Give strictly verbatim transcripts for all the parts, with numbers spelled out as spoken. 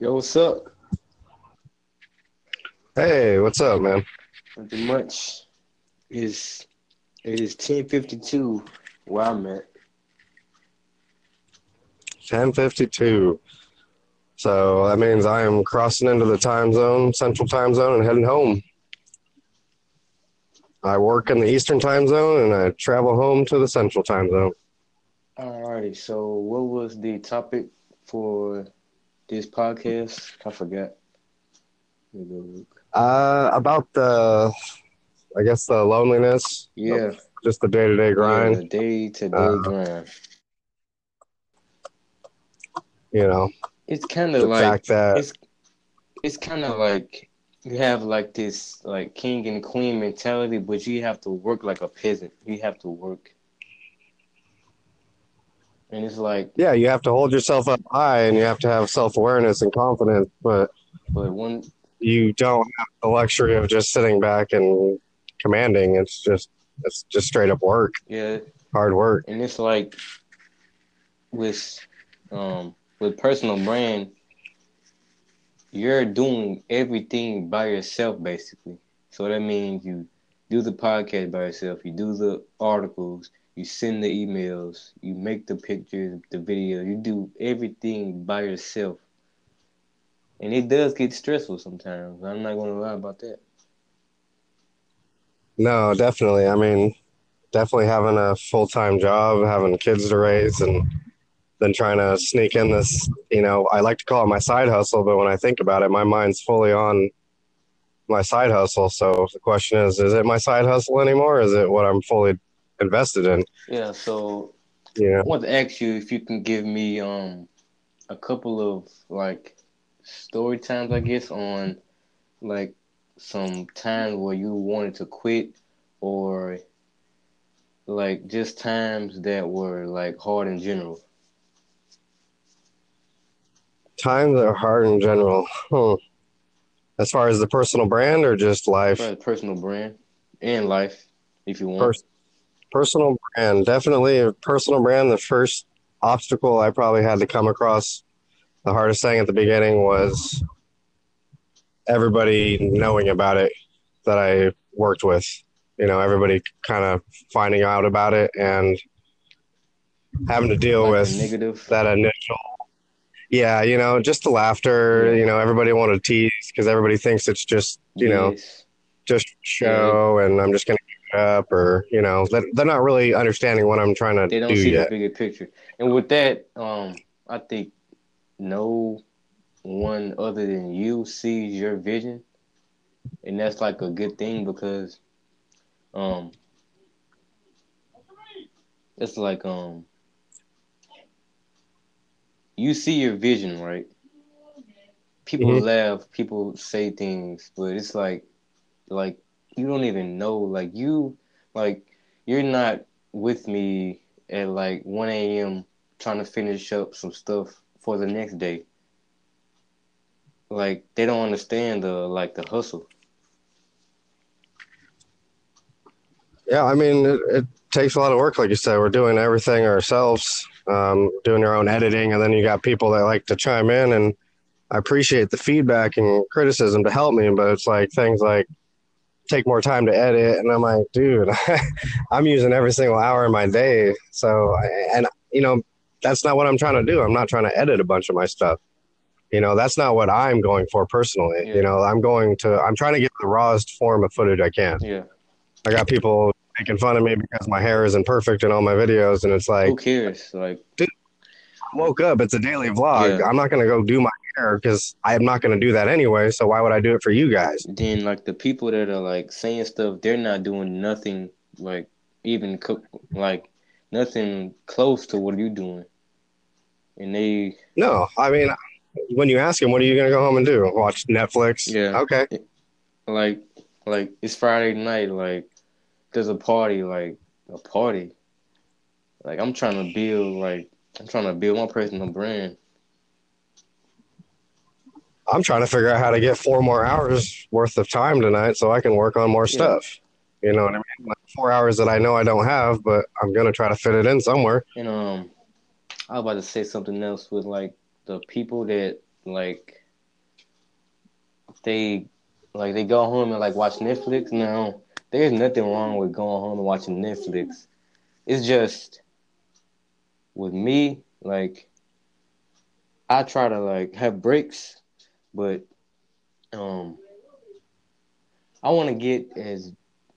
Yo, what's up? Hey, what's up, man? Nothing much. It is, it is ten fifty-two where I'm at. ten fifty-two. So that means I am crossing into the time zone, central time zone, and heading home. I work in the eastern time zone, and I travel home to the central time zone. All right. So what was the topic for this podcast? I forgot. Uh, about the, I guess, the loneliness. Yeah. Just the day-to-day grind. Yeah, the day-to-day uh, grind. You know. It's kind of like that. It's it's kind of like you have like this like king and queen mentality, but you have to work like a peasant. You have to work, and it's like yeah, you have to hold yourself up high, and you have to have self awareness and confidence. But but when you don't have the luxury of just sitting back and commanding, it's just it's just straight up work. Yeah, hard work. And it's like with um. with personal brand, you're doing everything by yourself, basically. So that means you do the podcast by yourself, you do the articles, you send the emails, you make the pictures, the video, you do everything by yourself. And it does get stressful sometimes. I'm not going to lie about that. No, definitely. I mean, definitely having a full-time job, having kids to raise, and than trying to sneak in this, you know, I like to call it my side hustle, but when I think about it, my mind's fully on my side hustle. So the question is, is it my side hustle anymore? Is it what I'm fully invested in? Yeah. So yeah. I want to ask you if you can give me um a couple of like story times, I guess, on like some times where you wanted to quit, or like just times that were like hard in general. Times are hard in general. Hmm. As far as the personal brand or just life? Personal brand and life, if you want. Pers- personal brand. Definitely a personal brand. The first obstacle I probably had to come across, the hardest thing at the beginning, was everybody knowing about it that I worked with. You know, everybody kind of finding out about it and having to deal like with negative. That initial... Yeah, you know, just the laughter, you know, everybody want to tease because everybody thinks it's just, you know, yes. just show yeah. and I'm just going to give it up, or, you know, they're not really understanding what I'm trying to do yet. They don't see yet. The bigger picture. And with that, um, I think no one other than you sees your vision. And that's like a good thing because um, it's like... um. You see your vision, right? People mm-hmm. laugh, people say things, but it's like, like you don't even know. Like you, like you're not with me at like one a.m. trying to finish up some stuff for the next day. Like they don't understand the like the hustle. Yeah, I mean, it, it takes a lot of work, like you said. We're doing everything ourselves. Um, doing your own editing, and then you got people that like to chime in, and I appreciate the feedback and criticism to help me, but it's like things like take more time to edit, and I'm like, dude, I'm using every single hour of my day, so, and you know, that's not what I'm trying to do. I'm not trying to edit a bunch of my stuff, you know, that's not what I'm going for personally, yeah. you know, I'm going to, I'm trying to get the rawest form of footage I can. Yeah, I got people making fun of me because my hair isn't perfect in all my videos, and it's like, who cares? Like, dude, I woke up. It's a daily vlog. Yeah. I'm not gonna go do my hair because I'm not gonna do that anyway. So why would I do it for you guys? Then like the people that are like saying stuff, they're not doing nothing like even co- like nothing close to what you're doing, and they no. I mean, when you ask them, what are you gonna go home and do? Watch Netflix? Yeah. Okay. Like, like it's Friday night. Like. There's a party, like, a party. Like, I'm trying to build, like, I'm trying to build my personal brand. I'm trying to figure out how to get four more hours worth of time tonight so I can work on more yeah. stuff. You know what I mean? Like, four hours that I know I don't have, but I'm going to try to fit it in somewhere. And um, I was about to say something else with, like, the people that, like, they like they go home and like watch Netflix. No, there's nothing wrong with going home and watching Netflix. It's just with me, like I try to like have breaks, but um, I want to get as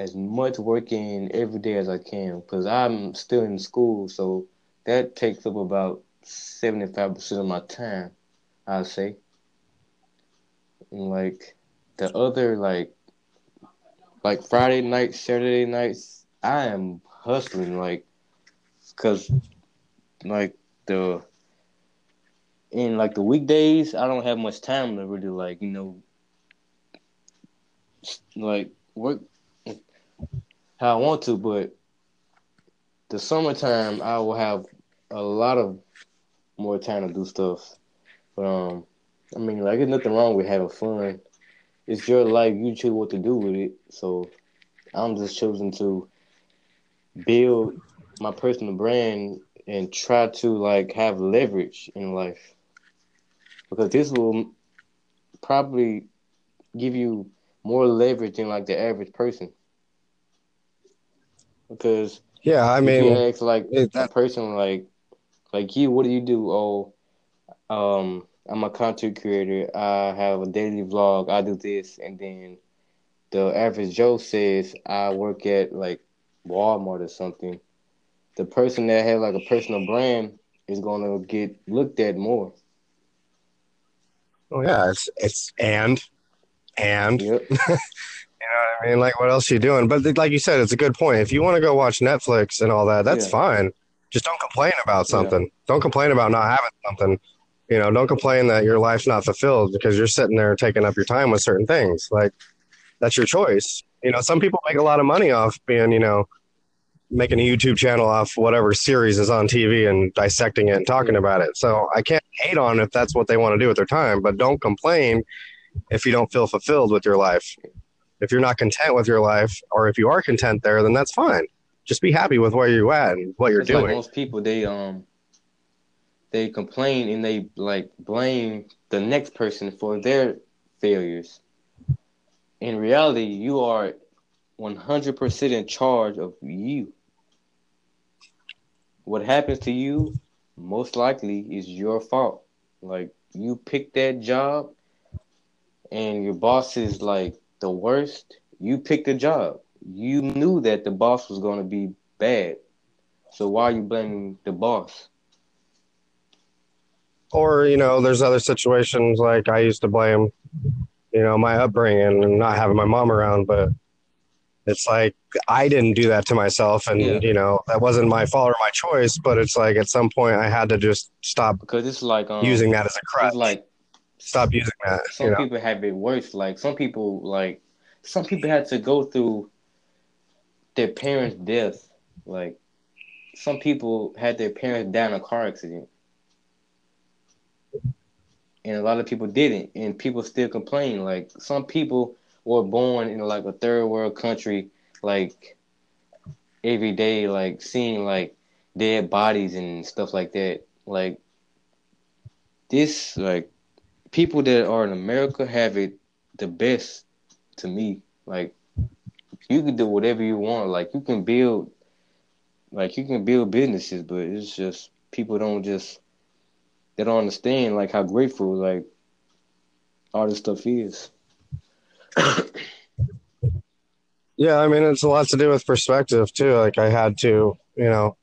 as much work in every day as I can because I'm still in school, so that takes up about seventy-five percent of my time, I'd say. And like the other like like Friday nights, Saturday nights, I am hustling like because like the in like the weekdays I don't have much time to really like you know like work how I want to, but the summertime I will have a lot of more time to do stuff. But um I mean, like, there's nothing wrong with having fun. It's your life. You choose what to do with it. So I'm just choosing to build my personal brand and try to, like, have leverage in life. Because this will probably give you more leverage than, like, the average person. Because yeah, I mean, if you ask, like, it, that- a person like, like you, what do you do? Oh, um... I'm a content creator. I have a daily vlog. I do this. And then the average Joe says I work at, like, Walmart or something. The person that has, like, a personal brand is going to get looked at more. Oh, yeah. It's, it's and, and. Yep. You know what I mean? Like, what else are you doing? But like you said, it's a good point. If you want to go watch Netflix and all that, that's yeah. fine. Just don't complain about something. Yeah. Don't complain about not having something. You know, don't complain that your life's not fulfilled because you're sitting there taking up your time with certain things. Like, that's your choice. You know, some people make a lot of money off being, you know, making a YouTube channel off whatever series is on T V and dissecting it and talking about it. So I can't hate on if that's what they want to do with their time, but don't complain if you don't feel fulfilled with your life. If you're not content with your life, or if you are content there, then that's fine. Just be happy with where you're at and what you're it's doing. Like most people, they, um, they complain and they, like, blame the next person for their failures. In reality, you are one hundred percent in charge of you. What happens to you, most likely, is your fault. Like, you picked that job and your boss is, like, the worst. You picked the job. You knew that the boss was going to be bad. So why are you blaming the boss? Or, you know, there's other situations like I used to blame, you know, my upbringing and not having my mom around. But it's like I didn't do that to myself. And, yeah. you know, that wasn't my fault or my choice. But it's like at some point I had to just stop because it's like um, using that as a crutch. Like, stop using that. Some you know? people have it worse. Like some people like some people had to go through their parents' death. Like some people had their parents die in a car accident. And a lot of people didn't, and people still complain. Like, some people were born in, like, a third world country, like, every day, like, seeing, like, dead bodies and stuff like that. Like, this, like, people that are in America have it the best to me. Like, you can do whatever you want. Like, you can build, like, you can build businesses, but it's just people don't just... They don't understand like how grateful like all this stuff is. Yeah, I mean it's a lot to do with perspective too. Like I had to, you know,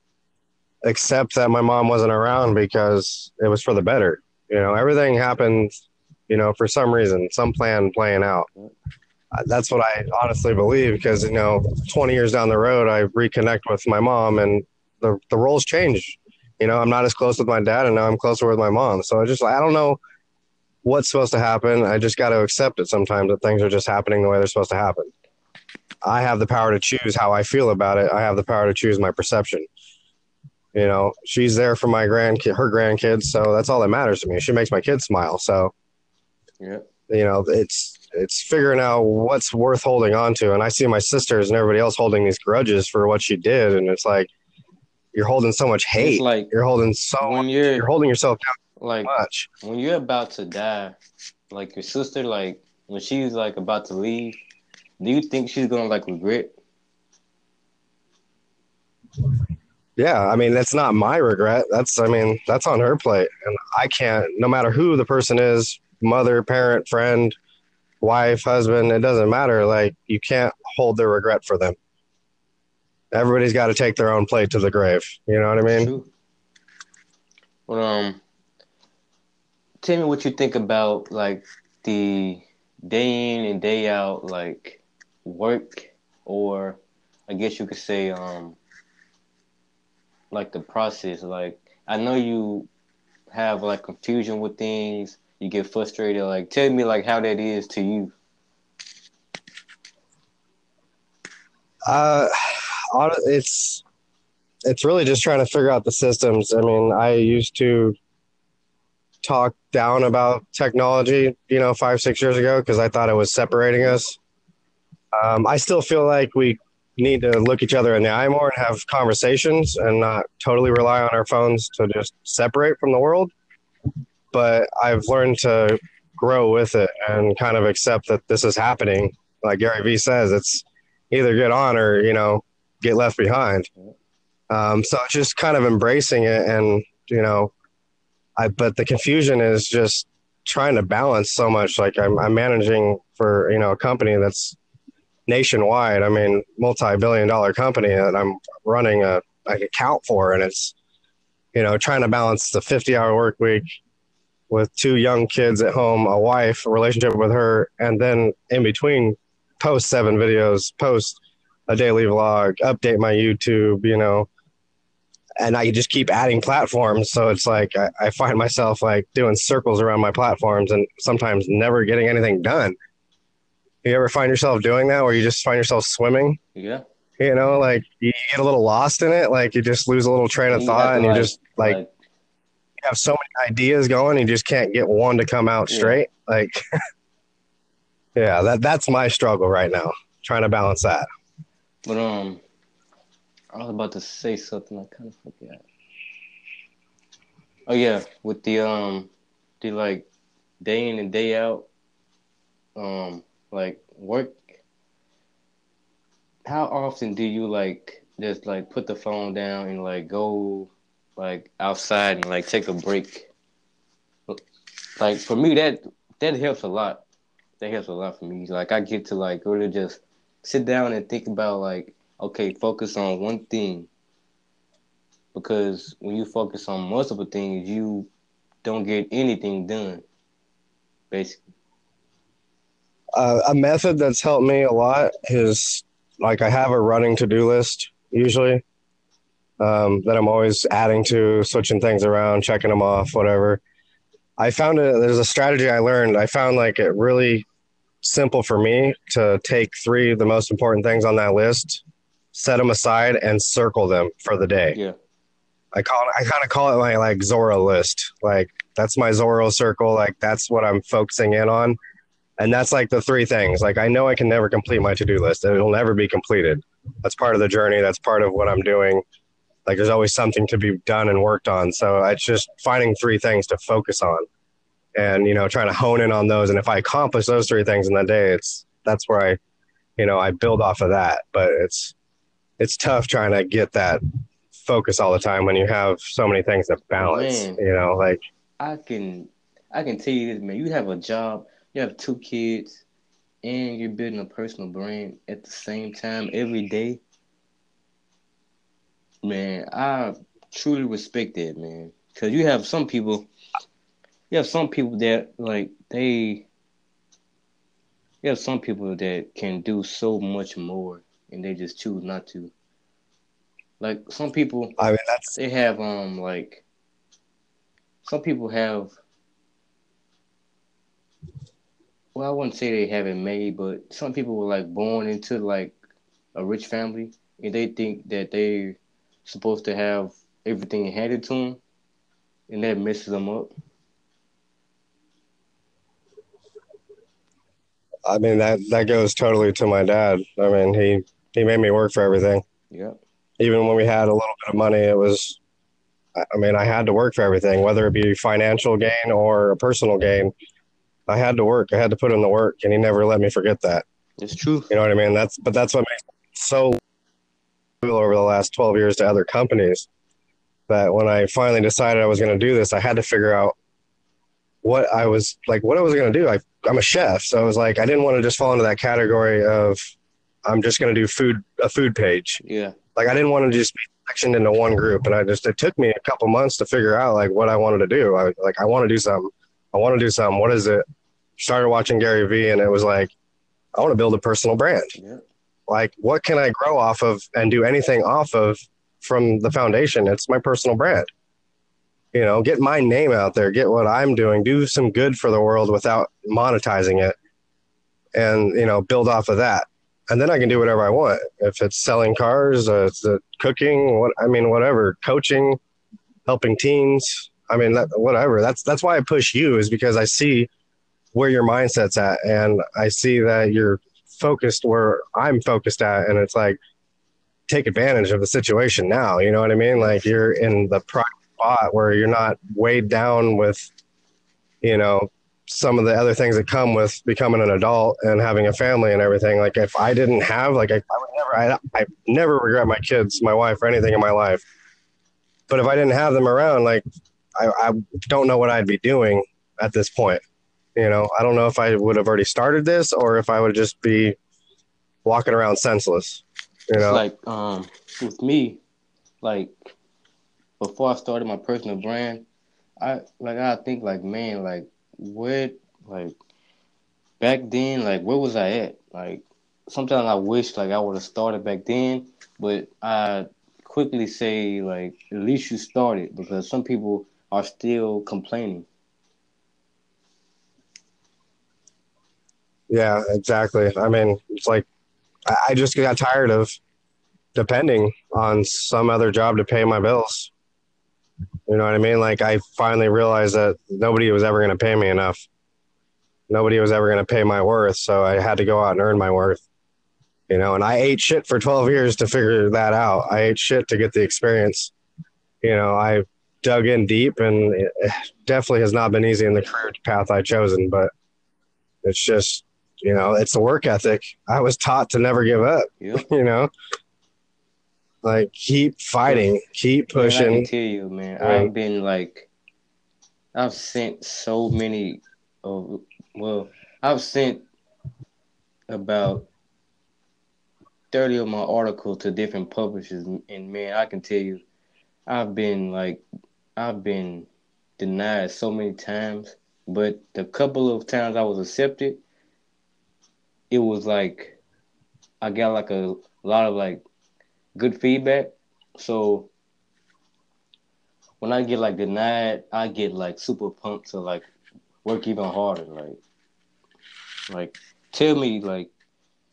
accept that my mom wasn't around because it was for the better. You know, everything happened, you know, for some reason, some plan playing out. That's what I honestly believe because you know, twenty years down the road, I reconnect with my mom and the the roles change. You know, I'm not as close with my dad, and now I'm closer with my mom. So I just, I don't know what's supposed to happen. I just got to accept it sometimes that things are just happening the way they're supposed to happen. I have the power to choose how I feel about it. I have the power to choose my perception. You know, she's there for my grandkid, her grandkids, so that's all that matters to me. She makes my kids smile. So, yeah. you know, it's it's figuring out what's worth holding on to. And I see my sisters and everybody else holding these grudges for what she did, and it's like, you're holding so much hate. It's like you're holding so when you're, you're holding yourself down like so much. When you're about to die, like your sister, like when she's like about to leave, do you think she's gonna like regret? Yeah, I mean, that's not my regret. That's, I mean, that's on her plate. And I can't, no matter who the person is, mother, parent, friend, wife, husband, it doesn't matter. Like, you can't hold their regret for them. Everybody's got to take their own plate to the grave. You know what I mean? True. Well, um, tell me what you think about, like, the day in and day out, like, work, or I guess you could say, um, like the process. Like, I know you have like confusion with things, you get frustrated. Like, tell me like how that is to you. Uh, it's it's really just trying to figure out the systems. I mean, I used to talk down about technology, you know, five, six years ago because I thought it was separating us. Um, I still feel like we need to look each other in the eye more and have conversations and not totally rely on our phones to just separate from the world. But I've learned to grow with it and kind of accept that this is happening. Like Gary Vee says, it's either get on or, you know, get left behind. Um, so just kind of embracing it. And, you know, I, but the confusion is just trying to balance so much. Like I'm, I'm managing for, you know, a company that's nationwide, I mean, multi-billion dollar company that I'm running a like account for, and it's, you know, trying to balance the fifty hour work week with two young kids at home, a wife, a relationship with her, and then in between post seven videos, post a daily vlog, update my YouTube, you know, and I just keep adding platforms. So it's like I, I find myself like doing circles around my platforms and sometimes never getting anything done. You ever find yourself doing that where you just find yourself swimming? Yeah. You know, like you get a little lost in it. Like you just lose a little train of thought and you just like, like you have so many ideas going. You just can't get one to come out straight. Yeah. Like, yeah, that that's my struggle right now. Trying to balance that. But, um, I was about to say something. I kind of forgot. Oh yeah. With the, um, the like day in and day out, um, like work, how often do you like just like put the phone down and like go like outside and like take a break? Like for me, that that helps a lot. That helps a lot for me. Like I get to like really just sit down and think about like, okay, focus on one thing, because when you focus on multiple things, you don't get anything done, basically. Uh, a method that's helped me a lot is like I have a running to-do list usually um, that I'm always adding to, switching things around, checking them off, whatever. I found a, there's a strategy I learned. I found like it really simple for me to take three of the most important things on that list, set them aside and circle them for the day. Yeah. I call it, I kind of call it my like Zorro list. Like that's my Zorro circle. Like that's what I'm focusing in on. And that's like the three things. Like, I know I can never complete my to-do list. It'll never be completed. That's part of the journey. That's part of what I'm doing. Like, there's always something to be done and worked on. So it's just finding three things to focus on and, you know, trying to hone in on those. And if I accomplish those three things in the day, it's, that's where I, you know, I build off of that. But it's, it's tough trying to get that focus all the time when you have so many things to balance, man, you know, like. I can, I can tell you this, man, you have a job. You have two kids, and you're building a personal brand at the same time every day. Man, I truly respect that, man. Because you have some people, you have some people that, like, they, you have some people that can do so much more, and they just choose not to. Like, some people, I mean, that's... they have, um, like, some people have, well, I wouldn't say they haven't made, but some people were like born into like a rich family, and they think that they're supposed to have everything handed to them, and that messes them up. I mean, that, that goes totally to my dad. I mean, he, he made me work for everything. Yeah. Even when we had a little bit of money, it was, I mean, I had to work for everything, whether it be financial gain or a personal gain. I had to work. I had to put in the work, and he never let me forget that. It's true. You know what I mean? That's but that's what makes it so loyal over the last twelve years to other companies. That when I finally decided I was going to do this, I had to figure out what I was like, what I was going to do. I, I'm a chef. So I was like, I didn't want to just fall into that category of I'm just going to do food, a food page. Yeah. Like I didn't want to just be sectioned into one group. And I just, it took me a couple months to figure out like what I wanted to do. I like, I want to do something. I want to do something. What is it? Started watching Gary Vee, and it was like, I want to build a personal brand. Yeah. Like what can I grow off of and do anything off of from the foundation? It's my personal brand. You know, get my name out there, get what I'm doing, do some good for the world without monetizing it, and, you know, build off of that. And then I can do whatever I want. If it's selling cars, uh, it's the cooking, what I mean, whatever, coaching, helping teens. I mean, that, whatever. That's, that's why I push you, is because I see where your mindset's at. And I see that you're focused where I'm focused at. And it's like, take advantage of the situation now. You know what I mean? Like you're in the prime spot where you're not weighed down with, you know, some of the other things that come with becoming an adult and having a family and everything. Like if I didn't have, like, I, I would never, I, I never regret my kids, my wife, or anything in my life. But if I didn't have them around, like, I, I don't know what I'd be doing at this point. You know, I don't know if I would have already started this or if I would just be walking around senseless. You know, it's like, um, with me, like before I started my personal brand, I like, I think like, man, like, where, like back then, like where was I at? Like sometimes I wish like I would have started back then, but I quickly say like at least you started, because some people are still complaining. Yeah, exactly. I mean, it's like I just got tired of depending on some other job to pay my bills. You know what I mean? Like I finally realized that nobody was ever going to pay me enough. Nobody was ever going to pay my worth. So I had to go out and earn my worth, you know, and I ate shit for twelve years to figure that out. I ate shit to get the experience. You know, I dug in deep, and it definitely has not been easy in the career path I chosen, but it's just, you know, it's the work ethic. I was taught to never give up, yep. You know? Like, keep fighting, keep pushing. Man, I can tell you, man, right. I've been, like, I've sent so many, of, well, I've sent about thirty of my articles to different publishers, and, man, I can tell you, I've been, like, I've been denied so many times, but the couple of times I was accepted, it was like I got like a lot of like good feedback. So when I get like denied, I get like super pumped to like work even harder. Like, like tell me like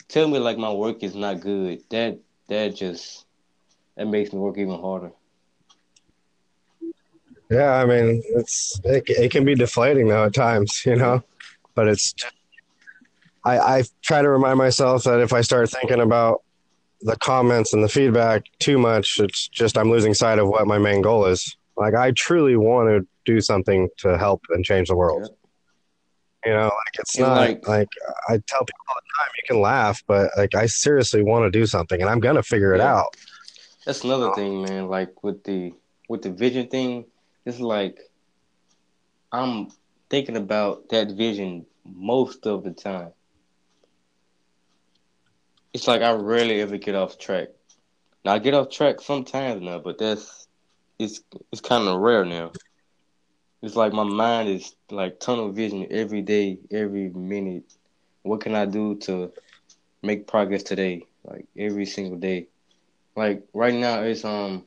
tell me like my work is not good. That that just that makes me work even harder. Yeah, I mean it's it, it can be deflating though at times, you know, but it's. I, I try to remind myself that if I start thinking about the comments and the feedback too much, it's just I'm losing sight of what my main goal is. Like, I truly want to do something to help and change the world. Yeah. You know, like, it's and not like, like I tell people all the time, you can laugh, but like, I seriously want to do something, and I'm going to figure yeah. it out. That's another um, thing, man. Like, with the with the vision thing, it's like I'm thinking about that vision most of the time. It's like I rarely ever get off track. Now I get off track sometimes now, but that's it's it's kind of rare now. It's like my mind is like tunnel vision every day, every minute. What can I do to make progress today? Like every single day. Like right now, it's um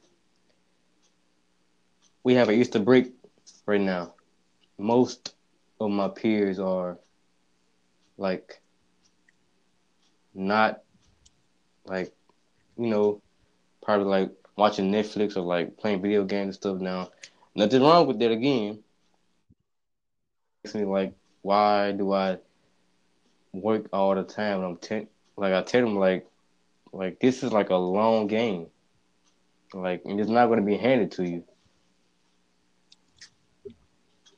we have an Easter break right now. Most of my peers are like not. Like, you know, probably like watching Netflix or like playing video games and stuff now. Nothing wrong with that again. It makes me like, why do I work all the time? And I'm ten- like, I tell them like, like this is like a long game. Like, and it's not going to be handed to you.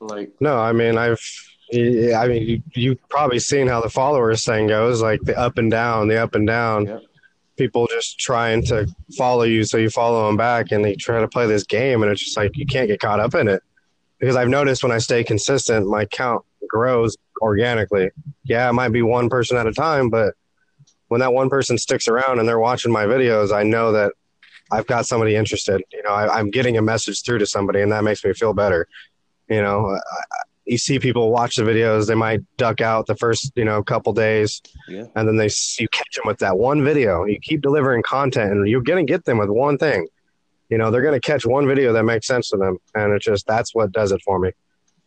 Like, no, I mean, I've I mean, you, you've probably seen how the followers thing goes, like the up and down, the up and down. Yep. People just trying to follow you, so you follow them back, and they try to play this game, and it's just like you can't get caught up in it. Because I've noticed when I stay consistent, my count grows organically. Yeah, it might be one person at a time, but when that one person sticks around and they're watching my videos, I know that I've got somebody interested. You know, I, I'm getting a message through to somebody, and that makes me feel better. You know, I, you see people watch the videos, they might duck out the first, you know, couple days, yeah. and then they you catch them with that one video. You keep delivering content, and you're going to get them with one thing. You know, they're going to catch one video that makes sense to them, and it's just that's what does it for me.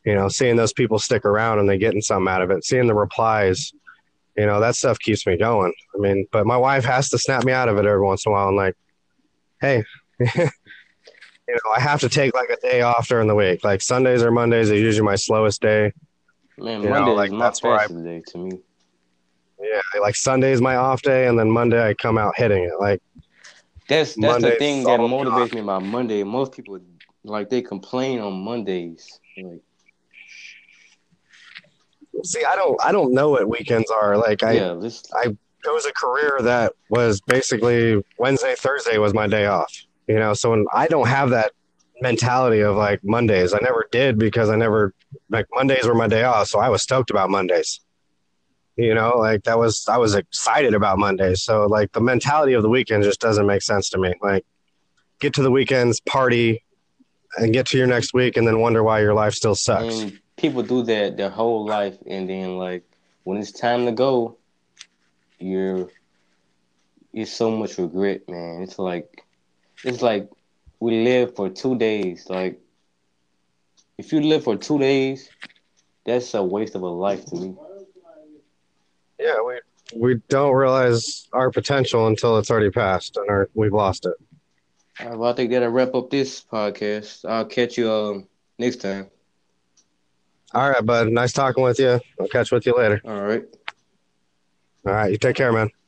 You know, seeing those people stick around and they're getting something out of it, seeing the replies, you know, that stuff keeps me going. I mean, but my wife has to snap me out of it every once in a while and like, hey, you know, I have to take like a day off during the week. Like Sundays or Mondays are usually my slowest day. Man, you Monday know, like, is that's my fastest day to me. Yeah, like Sunday is my off day, and then Monday I come out hitting it. Like that's that's Monday's the thing that motivates off. me about Monday. Most people like they complain on Mondays. Like, see, I don't, I don't know what weekends are. Like I, yeah, this... I chose a career that was basically Wednesday, Thursday was my day off. You know, so when I don't have that mentality of like Mondays. I never did because I never like Mondays were my day off, so I was stoked about Mondays. You know, like that was I was excited about Mondays. So like the mentality of the weekend just doesn't make sense to me. Like get to the weekends, party, and get to your next week, and then wonder why your life still sucks. And people do that their whole life, and then like when it's time to go, you're it's so much regret, man. It's like it's like we live for two days. Like if you live for two days, that's a waste of a life to me. Yeah, we we don't realize our potential until it's already passed and our, we've lost it. All right, well, I think that'll wrap up this podcast. I'll catch you um, next time. All right, bud. Nice talking with you. I'll catch with you later. All right. All right. You take care, man.